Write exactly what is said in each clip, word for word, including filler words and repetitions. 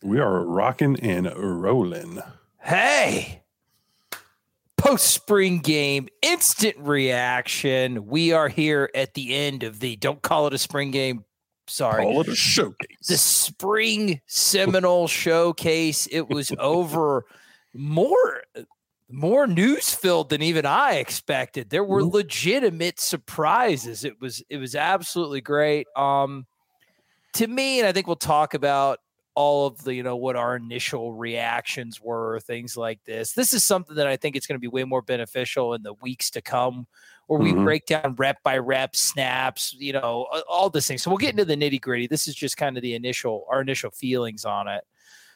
We are rocking and rolling. Hey! Post-spring game, instant reaction. We are here at the end of the, don't call it a spring game, sorry. Call it a showcase. The Spring Seminole Showcase. It was over more... More news filled than even I expected. There were legitimate surprises. It was it was absolutely great. Um, to me, and I think we'll talk about all of the, you know, what our initial reactions were, things like this. This is something that I think it's going to be way more beneficial in the weeks to come, where we mm-hmm. break down rep by rep, snaps, you know, all this thing. So we'll get into the nitty gritty. This is just kind of the initial our initial feelings on it.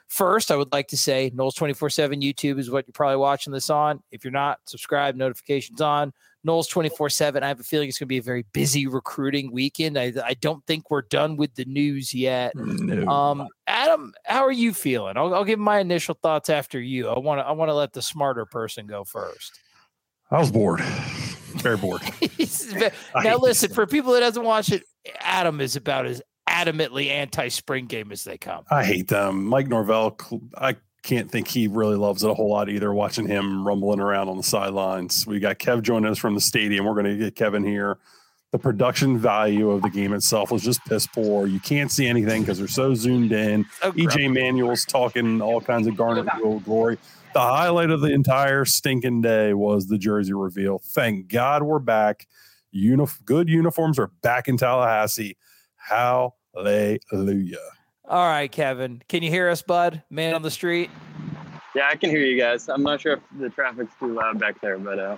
First, I would like to say Knowles twenty-four seven YouTube is what you're probably watching this on. If you're not, subscribe, notifications on. Knowles twenty-four seven, I have a feeling it's going to be a very busy recruiting weekend. I, I don't think we're done with the news yet. No. Um, Adam, how are you feeling? I'll, I'll give my initial thoughts after you. I want to I want to let the smarter person go first. I was bored. Very bored. Now, listen, for people that doesn't watch it, Adam is about as adamantly anti-spring game as they come. I hate them. Mike Norvell, I can't think he really loves it a whole lot either, watching him rumbling around on the sidelines. We got Kev joining us from the stadium. We're going to get Kevin here. The production value of the game itself was just piss poor. You can't see anything because they're so zoomed in. Oh, E J Manuel's talking all kinds of garnet glory. The highlight of the entire stinking day was the jersey reveal. Thank God we're back. Unif- good uniforms are back in Tallahassee. How Hallelujah. All right, Kevin. Can you hear us, bud? Man on the street? Yeah, I can hear you guys. I'm not sure if the traffic's too loud back there, but... Uh,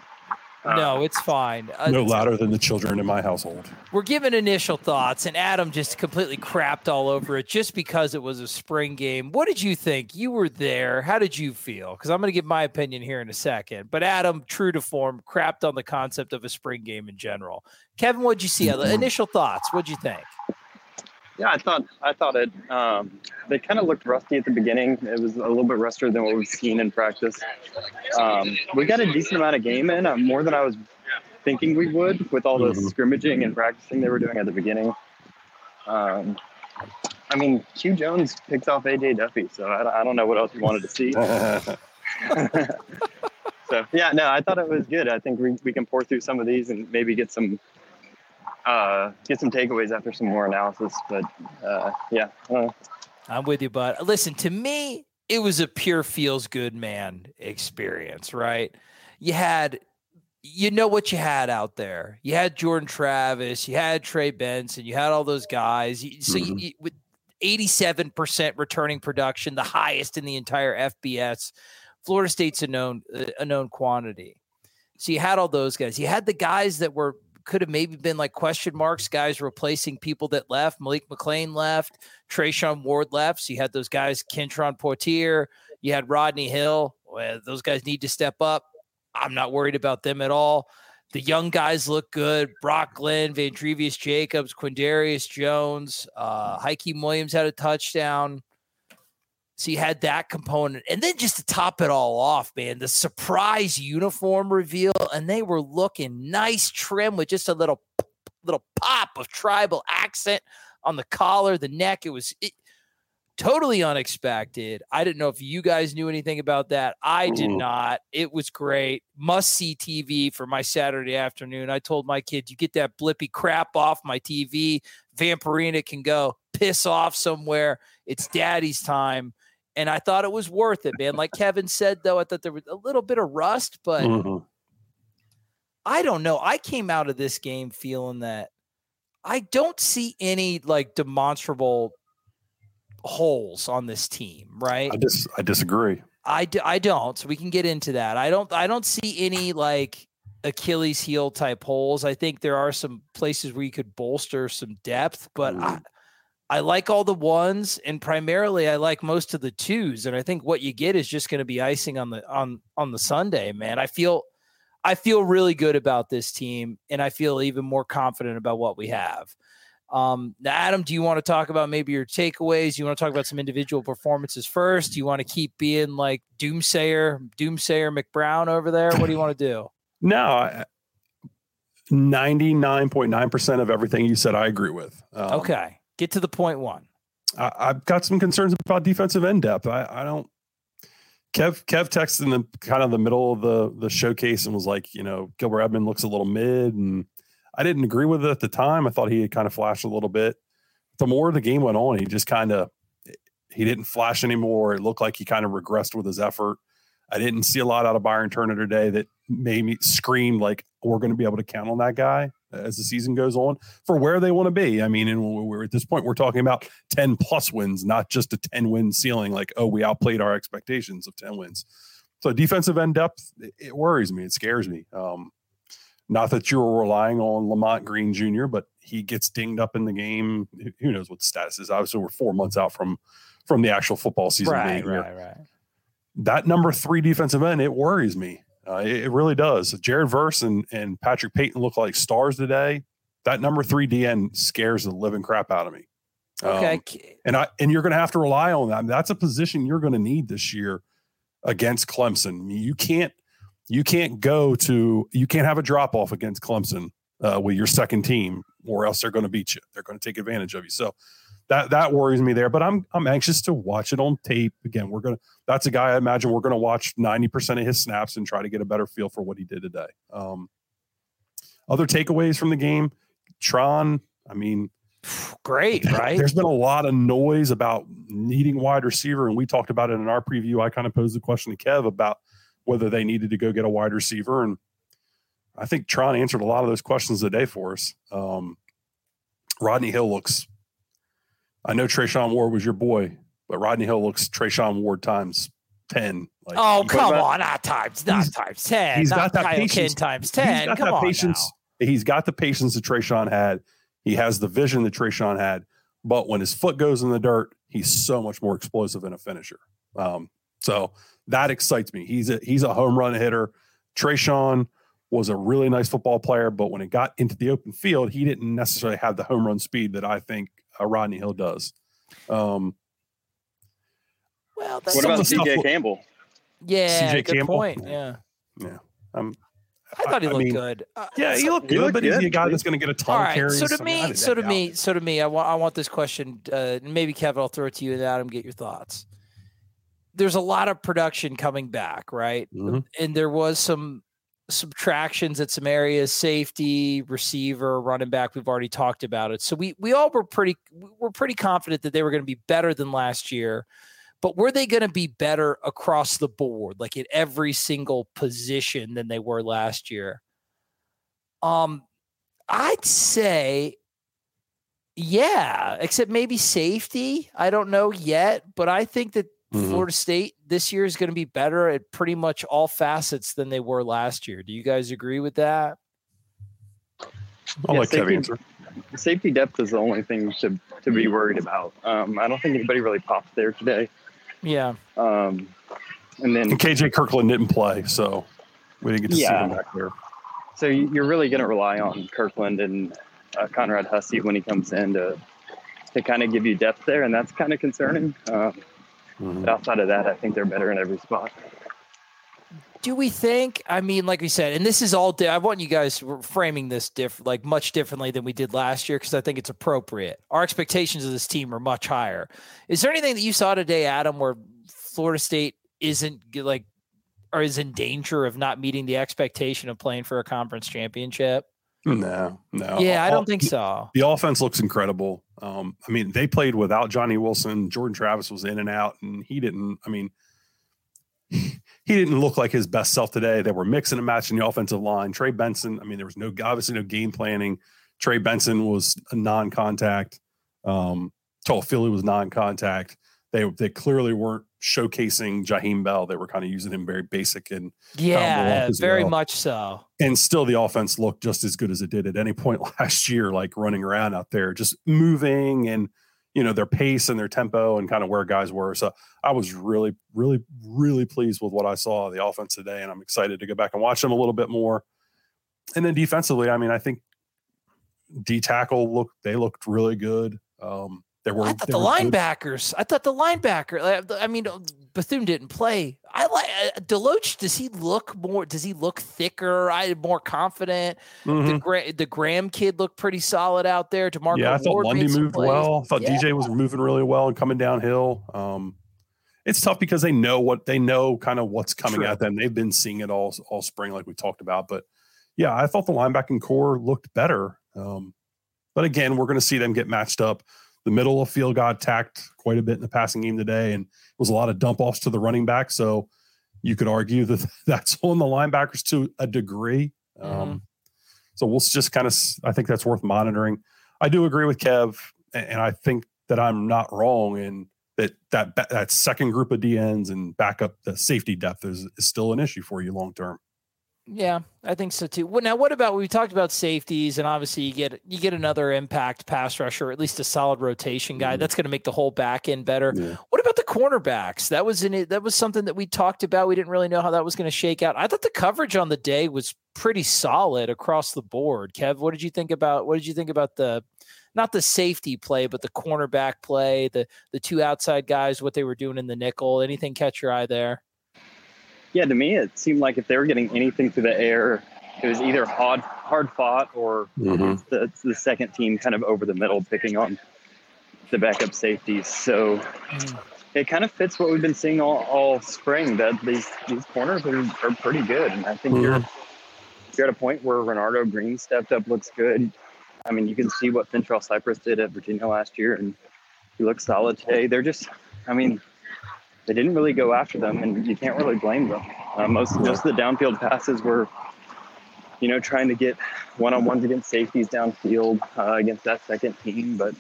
no, uh, it's fine. Uh, no louder than the children in my household. We're giving initial thoughts, and Adam just completely crapped all over it just because it was a spring game. What did you think? You were there. How did you feel? Because I'm going to give my opinion here in a second. But Adam, true to form, crapped on the concept of a spring game in general. Kevin, what did you see? Initial thoughts. What did you think? Yeah, I thought I thought it. Um, they kind of looked rusty at the beginning. It was a little bit rustier than what we've seen in practice. Um, we got a decent amount of game in, uh, more than I was thinking we would, with all the mm-hmm. scrimmaging and practicing they were doing at the beginning. Um, I mean, Q Jones picks off A J Duffy, so I, I don't know what else you wanted to see. So yeah, no, I thought it was good. I think we we can pour through some of these and maybe get some. Uh, get some takeaways after some more analysis, but uh, yeah. Uh. I'm with you, bud. Listen, to me, it was a pure feels-good man experience, right? You had, you know what you had out there. You had Jordan Travis, you had Trey Benson, you had all those guys. So mm-hmm. you, you, with eighty-seven percent returning production, the highest in the entire F B S, Florida State's a known, a known quantity. So you had all those guys. You had the guys that were could have maybe been like question marks, guys replacing people that left. Malik McLean left. Treshawn Ward left. So you had those guys, Kentron Portier. You had Rodney Hill. Well, those guys need to step up. I'm not worried about them at all. The young guys look good. Brock Glenn, Vandrevious Jacobs, Quindarius Jones. Uh, Heike Williams had a touchdown. So you had that component. And then just to top it all off, man, the surprise uniform reveal. And they were looking nice, trim with just a little little pop of tribal accent on the collar, the neck. It was it, totally unexpected. I didn't know if you guys knew anything about that. I did Ooh. not. It was great. Must-see T V for my Saturday afternoon. I told my kids, you get that blippy crap off my T V. Vampirina can go piss off somewhere. It's daddy's time. And I thought it was worth it, man. Like Kevin said, though, I thought there was a little bit of rust, but mm-hmm. I don't know. I came out of this game feeling that I don't see any like demonstrable holes on this team, right? I, dis- I disagree. I, d- I don't. So we can get into that. I don't. I don't see any like Achilles heel type holes. I think there are some places where you could bolster some depth, but mm. I, I like all the ones, and primarily I like most of the twos. And I think what you get is just going to be icing on the on on the sundae, man. I feel I feel really good about this team, and I feel even more confident about what we have. Um, now, Adam, do you want to talk about maybe your takeaways? You want to talk about some individual performances first? Do you want to keep being like doomsayer, doomsayer McBrown over there? What do you want to do? No, ninety-nine point nine percent of everything you said, I agree with. Um, okay. Get to the point one. I, I've got some concerns about defensive end depth. I, I don't, Kev, Kev texted in the kind of the middle of the, the showcase and was like, you know, Gilbert Edmund looks a little mid, and I didn't agree with it at the time. I thought he had kind of flashed a little bit. The more the game went on, he just kind of, he didn't flash anymore. It looked like he kind of regressed with his effort. I didn't see a lot out of Byron Turner today that made me scream like, we're going to be able to count on that guy as the season goes on for where they want to be. I mean, and we're at this point, we're talking about ten plus wins, not just a ten win ceiling. Like, oh, we outplayed our expectations of ten wins. So defensive end depth, it worries me. It scares me. Um, Not that you were relying on Lamont Green Junior, but he gets dinged up in the game. Who knows what the status is? Obviously, we're four months out from from the actual football season. Right, being right, right. That number three defensive end, it worries me. Uh, it, it really does. Jared Verse and, and Patrick Payton look like stars today. That number three D N scares the living crap out of me. Okay, um, and I and you're going to have to rely on that. I mean, that's a position you're going to need this year against Clemson. I mean, you can't. You can't go to, you can't have a drop off against Clemson uh, with your second team, or else they're going to beat you. They're going to take advantage of you. So that that worries me there. But I'm I'm anxious to watch it on tape. Again, we're gonna. That's a guy I imagine we're going to watch ninety percent of his snaps and try to get a better feel for what he did today. Um, other takeaways from the game, Tron. I mean, great, right? There's been a lot of noise about needing wide receiver, and we talked about it in our preview. I kind of posed the question to Kev about whether they needed to go get a wide receiver. And I think Tron answered a lot of those questions today for us. Um, Rodney Hill looks, I know Treshawn Ward was your boy, but Rodney Hill looks Treshawn Ward times ten. Like, oh, come on. Not times, not times ten. He's got that patience times ten. He's got that patience. He's got the patience that Treshawn had. He has the vision that Treshawn had, but when his foot goes in the dirt, he's so much more explosive and a finisher. Um, so, That excites me. He's a he's a home run hitter. Treshawn was a really nice football player, but when it got into the open field, he didn't necessarily have the home run speed that I think uh, Rodney Hill does. Um, well, that's what about C J Campbell? Yeah, C J Campbell. Point. Yeah, yeah. Um, I thought he I looked mean, good. Uh, yeah, he looked good, he looked but good. He's a guy that's going to get a ton right, of carries. So to me, I mean, so to doubt. me, so to me, I want I want this question. Uh, maybe Kevin, I'll throw it to you and Adam. Get your thoughts. There's a lot of production coming back, right? Mm-hmm. And there was some subtractions at some areas, safety, receiver, running back. We've already talked about it. So we, we all were pretty, we're pretty confident that they were going to be better than last year, but were they going to be better across the board, like at every single position than they were last year? Um, I'd say, yeah, except maybe safety. I don't know yet, but I think that Florida State this year is going to be better at pretty much all facets than they were last year. Do you guys agree with that? I'll yeah, let Kevin answer. Safety depth is the only thing to, to be worried about. Um, I don't think anybody really popped there today. Yeah. Um, and then and K J Kirkland didn't play, so we didn't get to yeah. see him back there. So you're really going to rely on Kirkland and uh, Conrad Hussey when he comes in to to kind of give you depth there, and that's kind of concerning. Uh, Mm-hmm. But outside of that, I think they're better in every spot. Do we think, I mean, like we said, and this is all, di- I want you guys framing this diff- like much differently than we did last year, because I think it's appropriate. Our expectations of this team are much higher. Is there anything that you saw today, Adam, where Florida State isn't like, or is in danger of not meeting the expectation of playing for a conference championship? No, no. Yeah, I don't think so. The offense looks incredible. Um, I mean, they played without Johnny Wilson. Jordan Travis was in and out, and he didn't, I mean, he didn't look like his best self today. They were mixing and matching the offensive line. Trey Benson, I mean, there was no, obviously no game planning. Trey Benson was a non-contact. Um, To'Afili was non-contact. They they clearly weren't showcasing Jaheim Bell. They were kind of using him very basic and yeah, very well. much so. And still, the offense looked just as good as it did at any point last year. Like running around out there, just moving, and you know, their pace and their tempo and kind of where guys were. So I was really, really, really pleased with what I saw of the offense today, and I'm excited to go back and watch them a little bit more. And then defensively, I mean, I think D tackle looked, they looked really good. Um, there were I thought the linebackers. Good. I thought the linebacker. I mean, Bethune didn't play. I like uh, Deloach. Does he look more? Does he look thicker? I more confident. Mm-hmm. The, Gra- the Graham kid looked pretty solid out there. DeMarco yeah, I thought Ward Lundy moved plays. well. I thought yeah. D J was moving really well and coming downhill. Um, it's tough because they know what they know, kind of what's coming True. at them. They've been seeing it all all spring, like we talked about. But yeah, I thought the linebacking core looked better. Um, but again, we're going to see them get matched up. The middle of field got attacked quite a bit in the passing game today, and it was a lot of dump-offs to the running back. So you could argue that that's on the linebackers to a degree. Mm-hmm. Um, so we'll just kind of – I think that's worth monitoring. I do agree with Kev, and I think that I'm not wrong in that that, that second group of D Ns and backup the safety depth is, is still an issue for you long-term. Yeah, I think so too. Well, now, what about, we talked about safeties, and obviously you get you get another impact pass rusher, or at least a solid rotation guy. Mm-hmm. That's going to make the whole back end better. Yeah. What about the cornerbacks? That was in that was something that we talked about. We didn't really know how that was going to shake out. I thought the coverage on the day was pretty solid across the board. Kev, what did you think about? What did you think about the not the safety play, but the cornerback play, the the two outside guys, what they were doing in the nickel? Anything catch your eye there? Yeah, to me, it seemed like if they were getting anything through the air, it was either hard, hard fought or mm-hmm. the, the second team kind of over the middle picking on the backup safeties. So mm. it kind of fits what we've been seeing all, all spring, that these, these corners are, are pretty good. And I think mm-hmm. you're, you're at a point where Renardo Green stepped up, looks good. I mean, you can see what Fintrell Cypress did at Virginia last year, and he looks solid today. They're just, I mean... they didn't really go after them, and you can't really blame them. Uh, most, most of the downfield passes were, you know, trying to get one-on-ones against safeties downfield uh, against that second team. But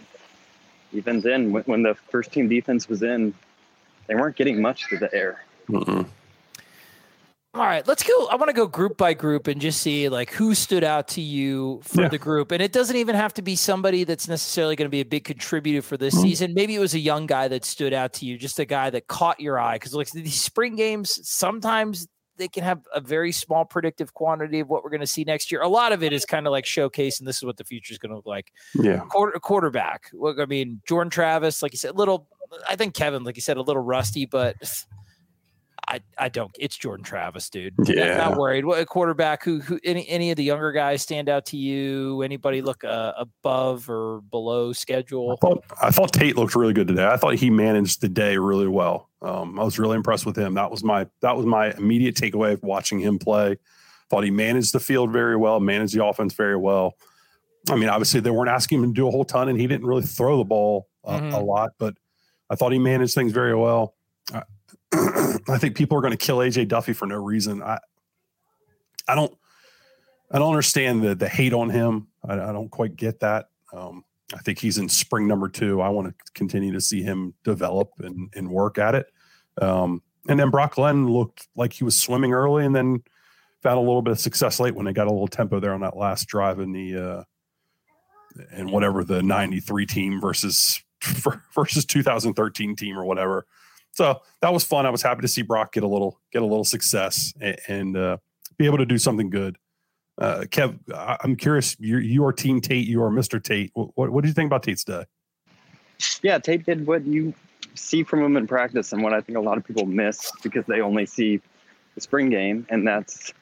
even then, when, when the first team defense was in, they weren't getting much through the air. Mm-mm. All right, let's go. I want to go group by group and just see like who stood out to you for yeah. the group. And it doesn't even have to be somebody that's necessarily going to be a big contributor for this mm-hmm. season. Maybe it was a young guy that stood out to you, just a guy that caught your eye. Because like these spring games, sometimes they can have a very small predictive quantity of what we're going to see next year. A lot of it is kind of like showcasing this is what the future is going to look like. Yeah, Quarter, quarterback. I mean, Jordan Travis, like you said, little. I think Kevin, like you said, a little rusty, but. I, I don't. It's Jordan Travis, dude. Yeah. Not, not worried. What a quarterback who who any any of the younger guys stand out to you? Anybody look uh, above or below schedule? I thought, I thought Tate looked really good today. I thought he managed the day really well. Um, I was really impressed with him. That was my that was my immediate takeaway of watching him play. Thought he managed the field very well, managed the offense very well. I mean, obviously they weren't asking him to do a whole ton, and he didn't really throw the ball uh, mm-hmm. a lot. But I thought he managed things very well. I, I think people are going to kill A J Duffy for no reason. I, I don't, I don't understand the the hate on him. I, I don't quite get that. Um, I think he's in spring number two. I want to continue to see him develop and, and work at it. Um, and then Brock Glenn looked like he was swimming early, and then found a little bit of success late when they got a little tempo there on that last drive in the uh, and whatever the ninety-three team versus versus two thousand thirteen team or whatever. So that was fun. I was happy to see Brock get a little get a little success and, and uh, be able to do something good. Uh, Kev, I'm curious. You you are Team Tate. You are Mister Tate. What what do you think about Tate's day? Yeah, Tate did what you see from him in practice, and what I think a lot of people miss because they only see the spring game, and that's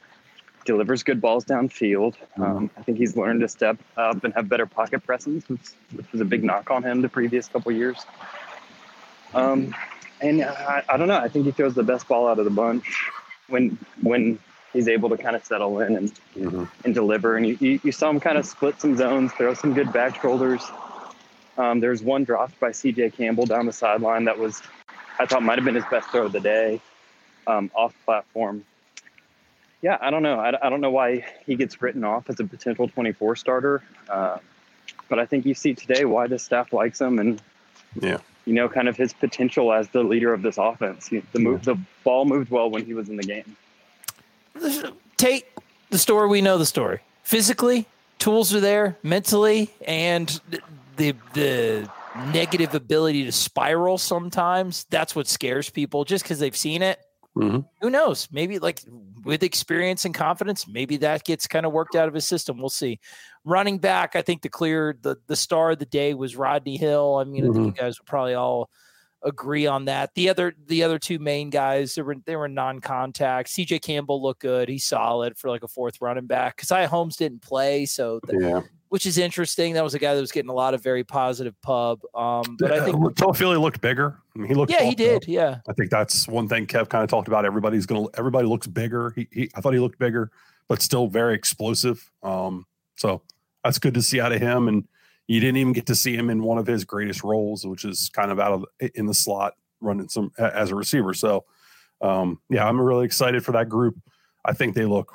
delivers good balls downfield. Mm-hmm. Um, I think he's learned to step up and have better pocket presence, which, which was a big knock on him the previous couple years. Um. And I, I don't know. I think he throws the best ball out of the bunch when when he's able to kind of settle in and mm-hmm. and deliver. And you, you, you saw him kind of split some zones, throw some good back shoulders. Um, there's one dropped by C J Campbell down the sideline that was, I thought, might have been his best throw of the day, um, off platform. Yeah, I don't know. I, I don't know why he gets written off as a potential twenty-four starter, uh, but I think you see today why the staff likes him and yeah. you know, kind of his potential as the leader of this offense. The move, the ball moved well when he was in the game. Tate, the story, we know the story. Physically, tools are there, mentally, and the the negative ability to spiral sometimes. That's what scares people just because they've seen it. Mm-hmm. Who knows? Maybe like with experience and confidence, maybe that gets kind of worked out of his system. We'll see. Running back, I think the clear, the, the star of the day was Rodney Hill. I mean, mm-hmm. I think you guys would probably all agree on that. The other, the other two main guys, they were, they were non-contact. C J Campbell looked good. He's solid for like a fourth running back. Kasiah Holmes didn't play. So the, yeah. Which is interesting. That was a guy that was getting a lot of very positive pub. Um, but I think uh, Toffoli looked bigger. I mean, he looked. Yeah, he did. Up. Yeah. I think that's one thing Kev kind of talked about. Everybody's going to, everybody looks bigger. He, he, I thought he looked bigger, but still very explosive. Um, so that's good to see out of him. And you didn't even get to see him in one of his greatest roles, which is kind of out of in the slot running some as a receiver. So um, yeah, I'm really excited for that group. I think they look,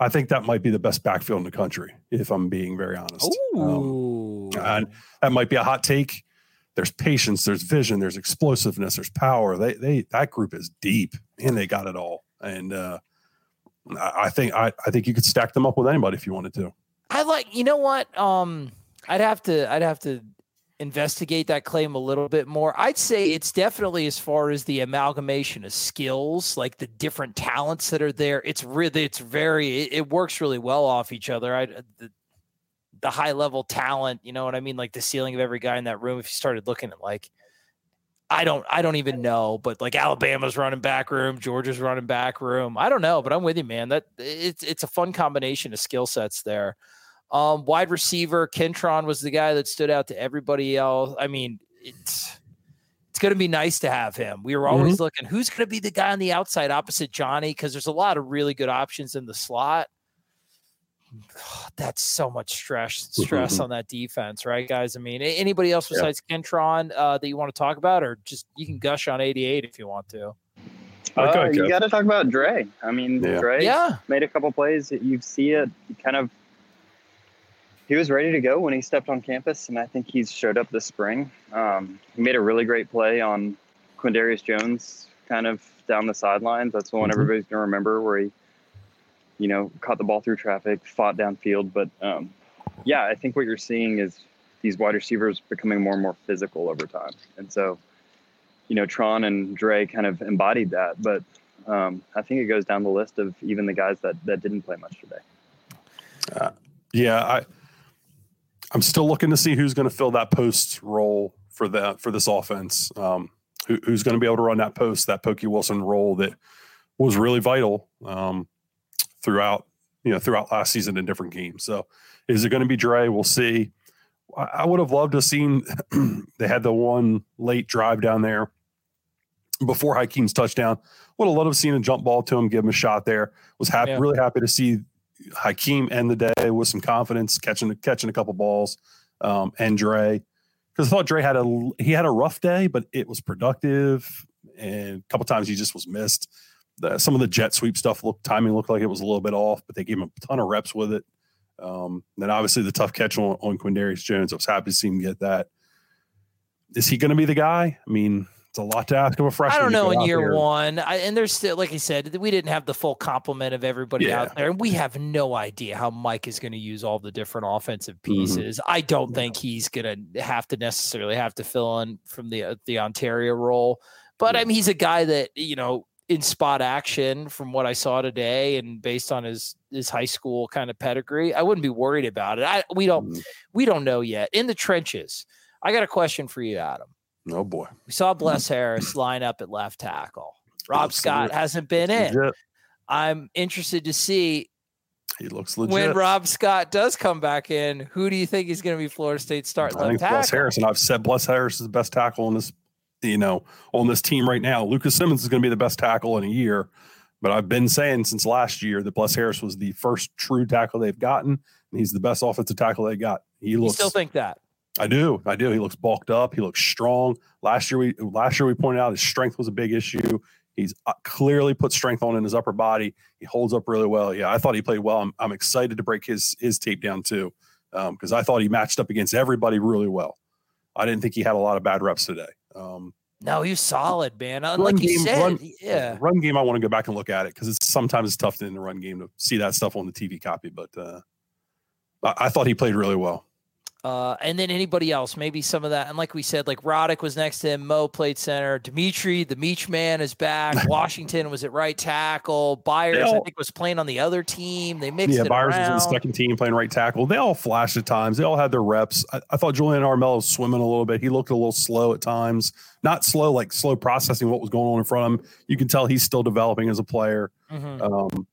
I think that might be the best backfield in the country, if I'm being very honest. Um, and that might be a hot take. There's patience, there's vision, there's explosiveness, there's power. They, they, that group is deep, and they got it all. And uh, I think, I, I think you could stack them up with anybody if you wanted to. I like, you know what? Um, I'd have to, I'd have to investigate that claim a little bit more. I'd say it's definitely, as far as the amalgamation of skills, like the different talents that are there, it's really, it's very, it, it works really well off each other. I, the, the high level talent, you know what I mean? Like the ceiling of every guy in that room. If you started looking at like, I don't, I don't even know, but like Alabama's running back room, Georgia's running back room. I don't know, but I'm with you, man. That it's, it's a fun combination of skill sets there. Um, wide receiver Kentron was the guy that stood out to everybody else. I mean, it's it's going to be nice to have him. We were always mm-hmm. looking who's going to be the guy on the outside opposite Johnny, because there's a lot of really good options in the slot. Oh, that's so much stress stress mm-hmm. on that defense, right, guys? I mean, anybody else besides yeah. Kentron uh, that you want to talk about, or just you can gush on eighty-eight if you want to. Uh, okay, you got to talk about Dre. I mean, yeah. Dre yeah. made a couple plays that you see it kind of. He was ready to go when he stepped on campus, and I think he's showed up this spring. Um, he made a really great play on Quindarius Jones, kind of down the sidelines. That's the one mm-hmm. everybody's going to remember, where he, you know, caught the ball through traffic, fought downfield. But, um, yeah, I think what you're seeing is these wide receivers becoming more and more physical over time. And so, you know, Tron and Dre kind of embodied that. But um, I think it goes down the list of even the guys that, that didn't play much today. Uh, yeah, I – I'm still looking to see who's going to fill that post role for that, for this offense. Um, who, who's going to be able to run that post, that Pokey Wilson role that was really vital um, throughout, you know, throughout last season in different games. So is it going to be Dre? We'll see. I, I would have loved to have seen, they had the one late drive down there before Hakeem's touchdown. Would have loved to have seen a jump ball to him, give him a shot there. Was happy, yeah. really happy to see Hakeem end the day with some confidence, catching catching a couple balls, um, and Dre, because I thought Dre had a he had a rough day, but it was productive, and a couple times he just was missed. The, some of the jet sweep stuff looked timing looked like it was a little bit off, but they gave him a ton of reps with it. Um, then obviously the tough catch on, on Quindarius Jones, I was happy to see him get that. Is he going to be the guy? I mean, it's a lot to ask of a freshman. I don't know in year there. one. I, and there's still, like I said, we didn't have the full complement of everybody yeah. out there. And we have no idea how Mike is going to use all the different offensive pieces. Mm-hmm. I don't yeah. think he's going to have to necessarily have to fill in from the, uh, the Ontario role. But yeah. I mean, he's a guy that, you know, in spot action from what I saw today and based on his, his high school kind of pedigree, I wouldn't be worried about it. I, we don't, mm-hmm. we don't know yet in the trenches. I got a question for you, Adam. Oh boy. We saw Bless Harris line up at left tackle. Rob That's Scott legit. Hasn't been in. Legit. I'm interested to see he looks legit. When Rob Scott does come back in, who do you think is going to be Florida State's start I left think tackle? Bless Harris, and I've said Bless Harris is the best tackle on this, you know, on this team right now. Lucas Simmons is going to be the best tackle in a year, but I've been saying since last year that Bless Harris was the first true tackle they've gotten, and he's the best offensive tackle they got. He looks. You still think that? I do. I do. He looks bulked up. He looks strong. Last year, we last year we pointed out his strength was a big issue. He's clearly put strength on in his upper body. He holds up really well. Yeah, I thought he played well. I'm, I'm excited to break his his tape down too, because um, I thought he matched up against everybody really well. I didn't think he had a lot of bad reps today. Um, no, he was solid, man. Like game, you said, run, yeah. Run game, I want to go back and look at it, because it's sometimes it's tough in the run game to see that stuff on the T V copy. But uh, I, I thought he played really well. Uh, and then anybody else, maybe some of that. And like we said, like Roddick was next to him. Mo played center. Dimitri, the Meech man, is back. Washington was at right tackle. Byers, all, I think, was playing on the other team. They mixed yeah, it Byers around. was on the second team playing right tackle. They all flashed at times. They all had their reps. I, I thought Julian Armel was swimming a little bit. He looked a little slow at times. Not slow, like slow processing what was going on in front of him. You can tell he's still developing as a player. Mm-hmm. Um,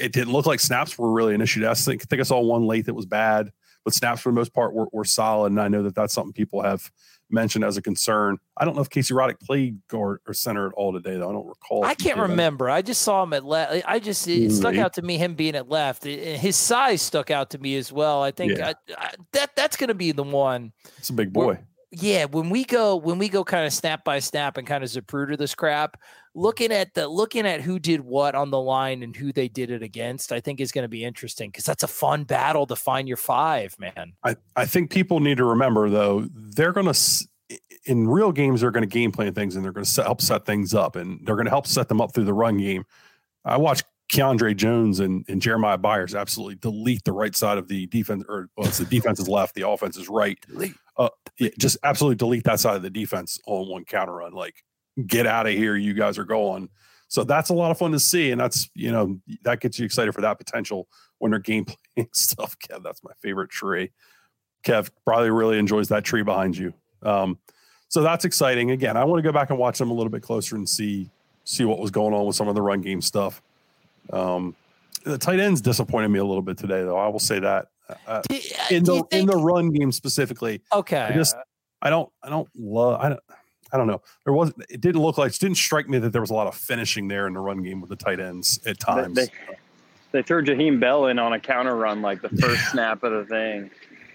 it didn't look like snaps were really an issue. I think, I think I saw one late that was bad. But snaps, for the most part, were, were solid, and I know that that's something people have mentioned as a concern. I don't know if Casey Roddick played guard or center at all today, though. I don't recall. I can't remember. That. I just saw him at left. I just it mm-hmm. stuck out to me him being at left. It, his size stuck out to me as well. I think yeah. I, I, that that's going to be the one. It's a big boy. Where, yeah, when we go when we go kind of snap by snap and kind of Zapruder this crap. Looking at the looking at who did what on the line and who they did it against, I think is going to be interesting because that's a fun battle to find your five, man. I, I think people need to remember, though, they're going to – in real games, they're going to game plan things and they're going to help set things up and they're going to help set them up through the run game. I watched Keandre Jones and, and Jeremiah Byers absolutely delete the right side of the defense – or well, it's the defense is left, the offense is right. Uh, yeah, just absolutely delete that side of the defense on one counter run, like – get out of here. You guys are going. So that's a lot of fun to see. And that's, you know, that gets you excited for that potential when they're game playing stuff. Kev, that's my favorite tree. Kev probably really enjoys that tree behind you. Um, so that's exciting. Again, I want to go back and watch them a little bit closer and see, see what was going on with some of the run game stuff. Um, the tight ends disappointed me a little bit today, though. I will say that uh, do, in do the, think... in the run game specifically. Okay. I just, I don't, I don't love, I don't, I don't know. There wasn't. It didn't look like. It didn't strike me that there was a lot of finishing there in the run game with the tight ends at times. They, they, they threw Jaheim Bell in on a counter run like the first yeah. snap of the thing,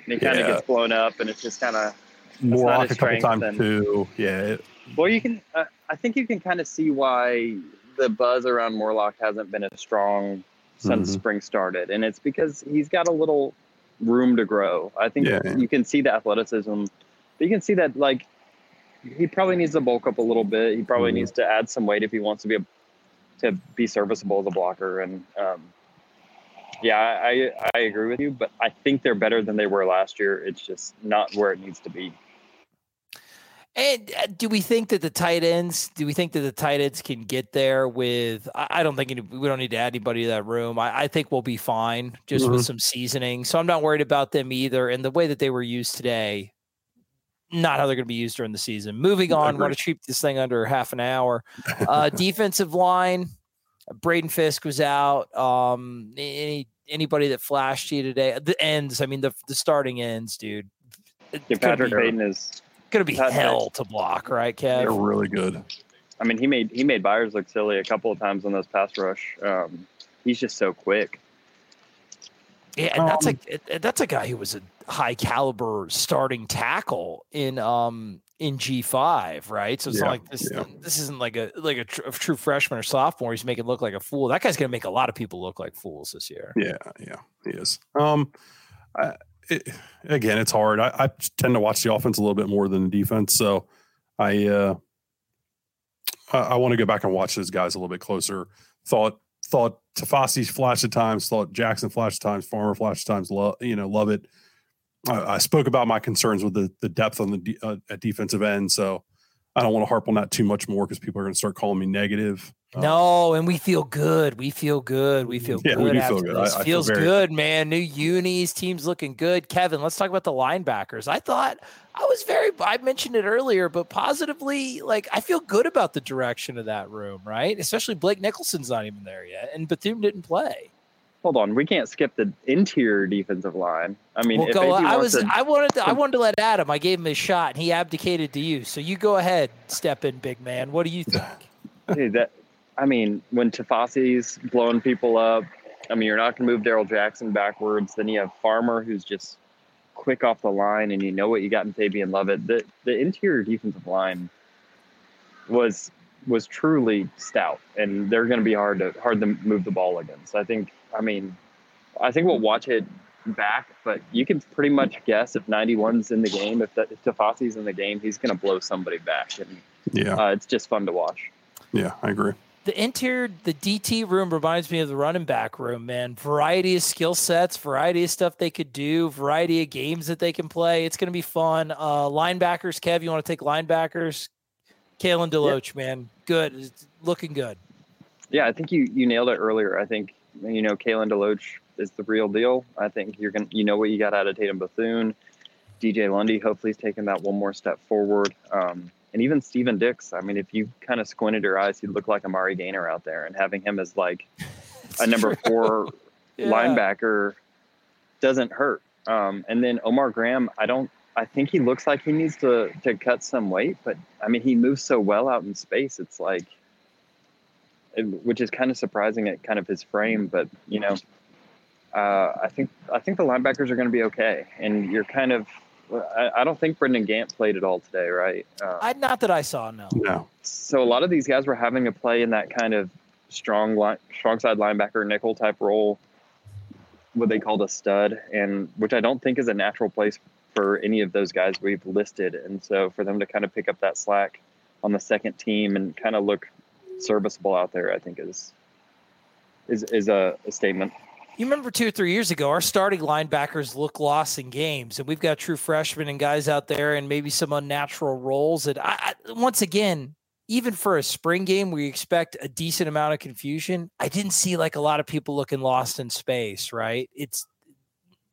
and he kind of yeah. gets blown up, and it's just kind of more off a couple times too. Yeah. Well, you can. Uh, I think you can kind of see why the buzz around Morlock hasn't been as strong since mm-hmm. spring started, and it's because he's got a little room to grow. I think yeah. you can see the athleticism, but you can see that like. He probably needs to bulk up a little bit. He probably mm-hmm. needs to add some weight if he wants to be a, to be serviceable as a blocker. And um, yeah, I, I I agree with you, but I think they're better than they were last year. It's just not where it needs to be. And do we think that the tight ends? Do we think that the tight ends can get there? With I, I don't think any, we don't need to add anybody to that room. I, I think we'll be fine just mm-hmm. with some seasoning. So I'm not worried about them either. And the way that they were used today. Not how they're going to be used during the season. Moving on, we're going to keep this thing under half an hour. Uh, defensive line, Braden Fisk was out. Um, any anybody that flashed you today? The ends, I mean, the the starting ends, dude. Yeah, Patrick Payton is going to be hell to block, right, Kev? They're really good. I mean, he made he made Byers look silly a couple of times on those pass rush. Um, he's just so quick. Yeah, and that's um, a that's a guy who was a high caliber starting tackle in um in G five, right? So it's yeah, not like this yeah. this isn't like a like a, tr- a true freshman or sophomore. He's making it look like a fool. That guy's gonna make a lot of people look like fools this year. Yeah, yeah, he is. Um, I, it, again, it's hard. I, I tend to watch the offense a little bit more than the defense, so I uh, I, I want to go back and watch those guys a little bit closer. Thought. Thought Tafasi flashed at times, thought Jackson flashed at times, Farmer flashed at times, love, you know, love it. I, I spoke about my concerns with the, the depth on the de- uh, at defensive end, so I don't want to harp on that too much more because people are going to start calling me negative. Um, no, and we feel good. We feel good. We feel yeah, good we after feel good. This. I, I Feels feel good, man. New unis, team's looking good. Kevin, let's talk about the linebackers. I thought I was very – I mentioned it earlier, but positively, like, I feel good about the direction of that room, right? Especially Blake Nicholson's not even there yet, and Bethune didn't play. Hold on, we can't skip the interior defensive line. I mean, we'll if go, I was, to, I wanted, to, I wanted to let Adam. I gave him his shot, and he abdicated to you. So you go ahead, step in, big man. What do you think? Dude, that, I mean, when Tafasi's blowing people up, I mean, you're not going to move Daryl Jackson backwards. Then you have Farmer, who's just quick off the line, and you know what you got in Fabian Lovett. The the interior defensive line was was truly stout, and they're going to be hard to hard to move the ball against. I think. I mean, I think we'll watch it back, but you can pretty much guess if ninety-one's in the game, if, if Tafasi's in the game, he's going to blow somebody back. And yeah, uh, it's just fun to watch. Yeah, I agree. The interior, the D T room reminds me of the running back room, man. Variety of skill sets, variety of stuff they could do, variety of games that they can play. It's going to be fun. Uh, linebackers, Kev, you want to take linebackers? Kalen Deloach, yeah. man. Good. It's looking good. Yeah, I think you, you nailed it earlier. I think, you know, Kalen Deloach is the real deal. I think you're going to, you know what you got out of Tatum Bethune. D J Lundy, hopefully, is taking that one more step forward. Um, And even Steven Dix, I mean, if you kind of squinted your eyes, he'd look like Amari Gaynor out there. And having him as, like, a number true. four yeah. linebacker doesn't hurt. Um, and then Omar Graham, I don't – I think he looks like he needs to, to cut some weight. But, I mean, he moves so well out in space. It's like – which is kind of surprising at kind of his frame. But, you know, uh, I think I think the linebackers are going to be okay. And you're kind of – I don't think Brendan Gant played at all today, right? Uh, I, not that I saw, no. No. So a lot of these guys were having to play in that kind of strong line, strong side linebacker nickel type role, what they called a stud, and which I don't think is a natural place for any of those guys we've listed. And so for them to kind of pick up that slack on the second team and kind of look serviceable out there, I think is is is a, a statement. You remember two or three years ago, our starting linebackers look lost in games, and we've got true freshmen and guys out there and maybe some unnatural roles. And I, I, once again, even for a spring game where you expect a decent amount of confusion, I didn't see like a lot of people looking lost in space, right? It's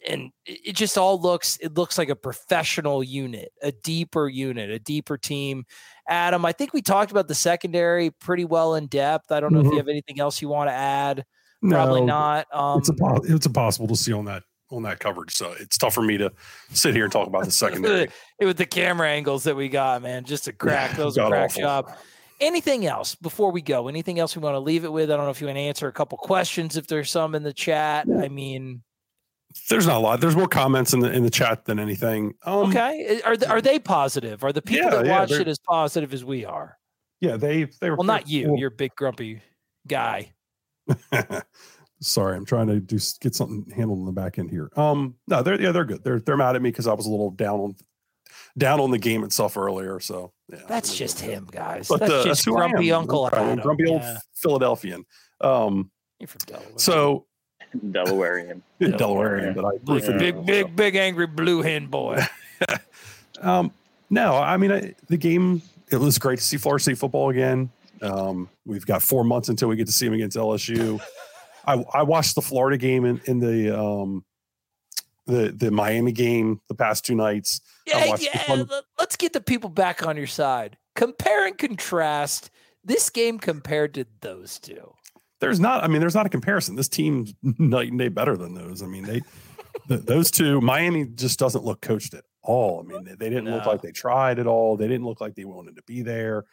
and it just all looks, it looks like a professional unit, a deeper unit, a deeper team. Adam, I think we talked about the secondary pretty well in depth. I don't know mm-hmm. if you have anything else you want to add. Probably no, not. Um, it's, impo- it's impossible to see on that on that coverage, so it's tough for me to sit here and talk about the secondary. It was the camera angles that we got, man. Just a crack. Yeah, those are crack job. Anything else before we go? Anything else we want to leave it with? I don't know if you want to answer a couple questions if there's some in the chat. I mean, there's not a lot. There's more comments in the in the chat than anything. Um, okay, are th- are they positive? Are the people yeah, that yeah, watch it as positive as we are? Yeah, they they were. Well, not you. Cool. You're a big grumpy guy. Sorry, I'm trying to do get something handled in the back end here. Um, no, they're yeah, they're good. They're they're mad at me because I was a little down on down on the game itself earlier. So yeah, that's just good. him, guys. But that's uh, just grumpy uncle, Adam. grumpy yeah. old Philadelphian. Um, You're from Delaware. So Delawarean, Delawarean, but I like yeah. big, big, big angry blue hen boy. um, no, I mean I, the game. It was great to see Florida State football again. Um, we've got four months until we get to see him against L S U. I, I watched the Florida game in, in the, um, the, the Miami game the past two nights. Yeah, yeah. Let's get the people back on your side. Compare and contrast this game compared to those two. There's not, I mean, there's not a comparison. This team's night and day better than those. I mean, they, the, those two, Miami just doesn't look coached at all. I mean, they, they didn't no. look like they tried at all. They didn't look like they wanted to be there.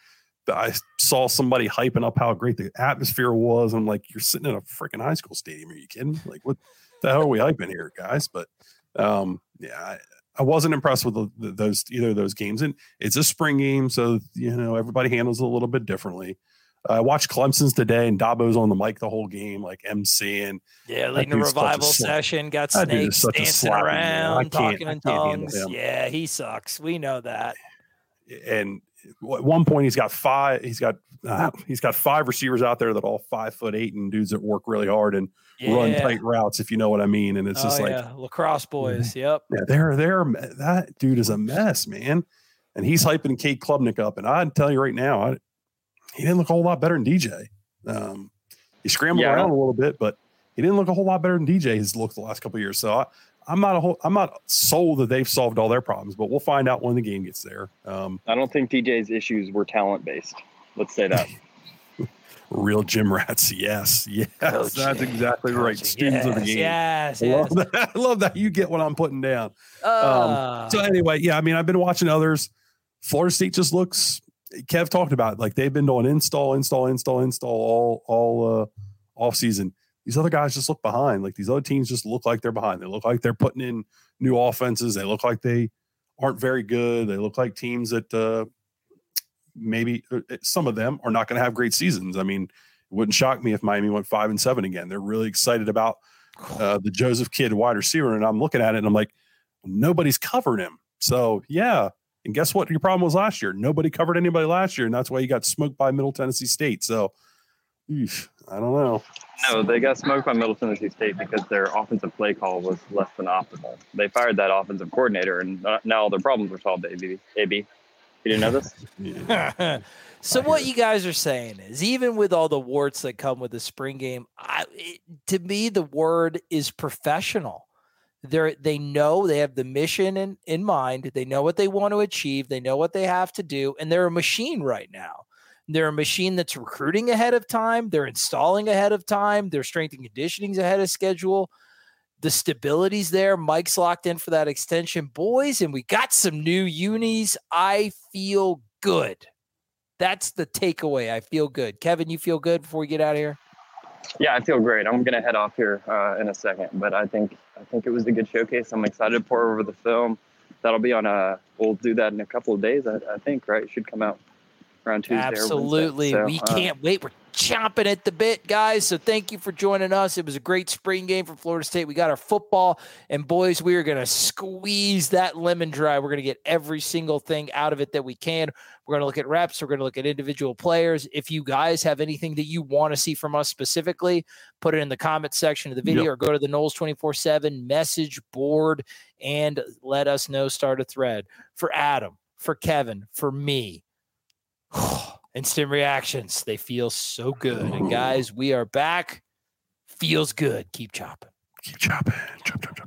I saw somebody hyping up how great the atmosphere was. I'm like, you're sitting in a freaking high school stadium. Are you kidding? Like, what the hell are we hyping here, guys? But um, yeah, I, I wasn't impressed with the, the, those, either of those games. And it's a spring game. So, you know, everybody handles it a little bit differently. I watched Clemson's today and Dabo's on the mic the whole game, like emceeing. Yeah. Like the revival session, got snakes dancing around, talking in tongues. Yeah. He sucks. We know that. And, at one point, he's got five. He's got uh, he's got five receivers out there that all five foot eight and dudes that work really hard and yeah. run tight routes, if you know what I mean. And it's oh, just like yeah. lacrosse boys. Yeah, yep. Yeah, they're they're that dude is a mess, man. And he's hyping Kate Klubnik up. And I'd tell you right now, I, he didn't look a whole lot better than D J. Um, he scrambled yeah. around a little bit, but he didn't look a whole lot better than D J has looked the last couple of years. So I, I'm not a whole, I'm not sold that they've solved all their problems, but we'll find out when the game gets there. Um, I don't think D J's issues were talent based. Let's say that. Real gym rats. Yes. Yes. Coach, that's exactly coach, right. Coach, Students yes, of the game. Yes. I, yes. Love that. I love that. You get what I'm putting down. Uh, um, so anyway, yeah, I mean, I've been watching others. Florida State just looks, Kev talked about it, like they've been doing install, install, install, install all, all uh, off season. These other guys just look behind. Like these other teams just look like they're behind. They look like they're putting in new offenses. They look like they aren't very good. They look like teams that uh, maybe some of them are not going to have great seasons. I mean, it wouldn't shock me if Miami went five and seven again. They're really excited about uh, the Joseph Kidd wide receiver. And I'm looking at it and I'm like, nobody's covered him. So yeah. And guess what? Your problem was last year. Nobody covered anybody last year. And that's why you got smoked by Middle Tennessee State. So Oof, I don't know. No, they got smoked by Middle Tennessee State because their offensive play call was less than optimal. They fired that offensive coordinator, and now all their problems were solved. A B, A B. You didn't know this? Yeah. So what you guys are saying is, even with all the warts that come with the spring game, I, it, to me, the word is professional. They they know they have the mission in, in mind. They know what they want to achieve. They know what they have to do. And they're a machine right now. They're a machine that's recruiting ahead of time. They're installing ahead of time. Their strength and conditioning's ahead of schedule. The stability's there. Mike's locked in for that extension, boys. And we got some new unis. I feel good. That's the takeaway. I feel good. Kevin, you feel good before we get out of here? Yeah, I feel great. I'm going to head off here uh, in a second, but I think I think it was a good showcase. I'm excited to pour over the film. That'll be on a – we'll do that in a couple of days, I, I think, right? It should come out around Tuesday. Absolutely. So, we uh, can't wait. We're chomping at the bit, guys. So thank you for joining us. It was a great spring game for Florida State. We got our football, and, boys, we are going to squeeze that lemon dry. We're going to get every single thing out of it that we can. We're going to look at reps. We're going to look at individual players. If you guys have anything that you want to see from us specifically, put it in the comment section of the video, yep. or go to the Knowles twenty-four seven message board and let us know, start a thread. For Adam, for Kevin, for me, instant reactions. They feel so good. And, guys, we are back. Feels good. Keep chopping. Keep chopping. Chop, chop, chop.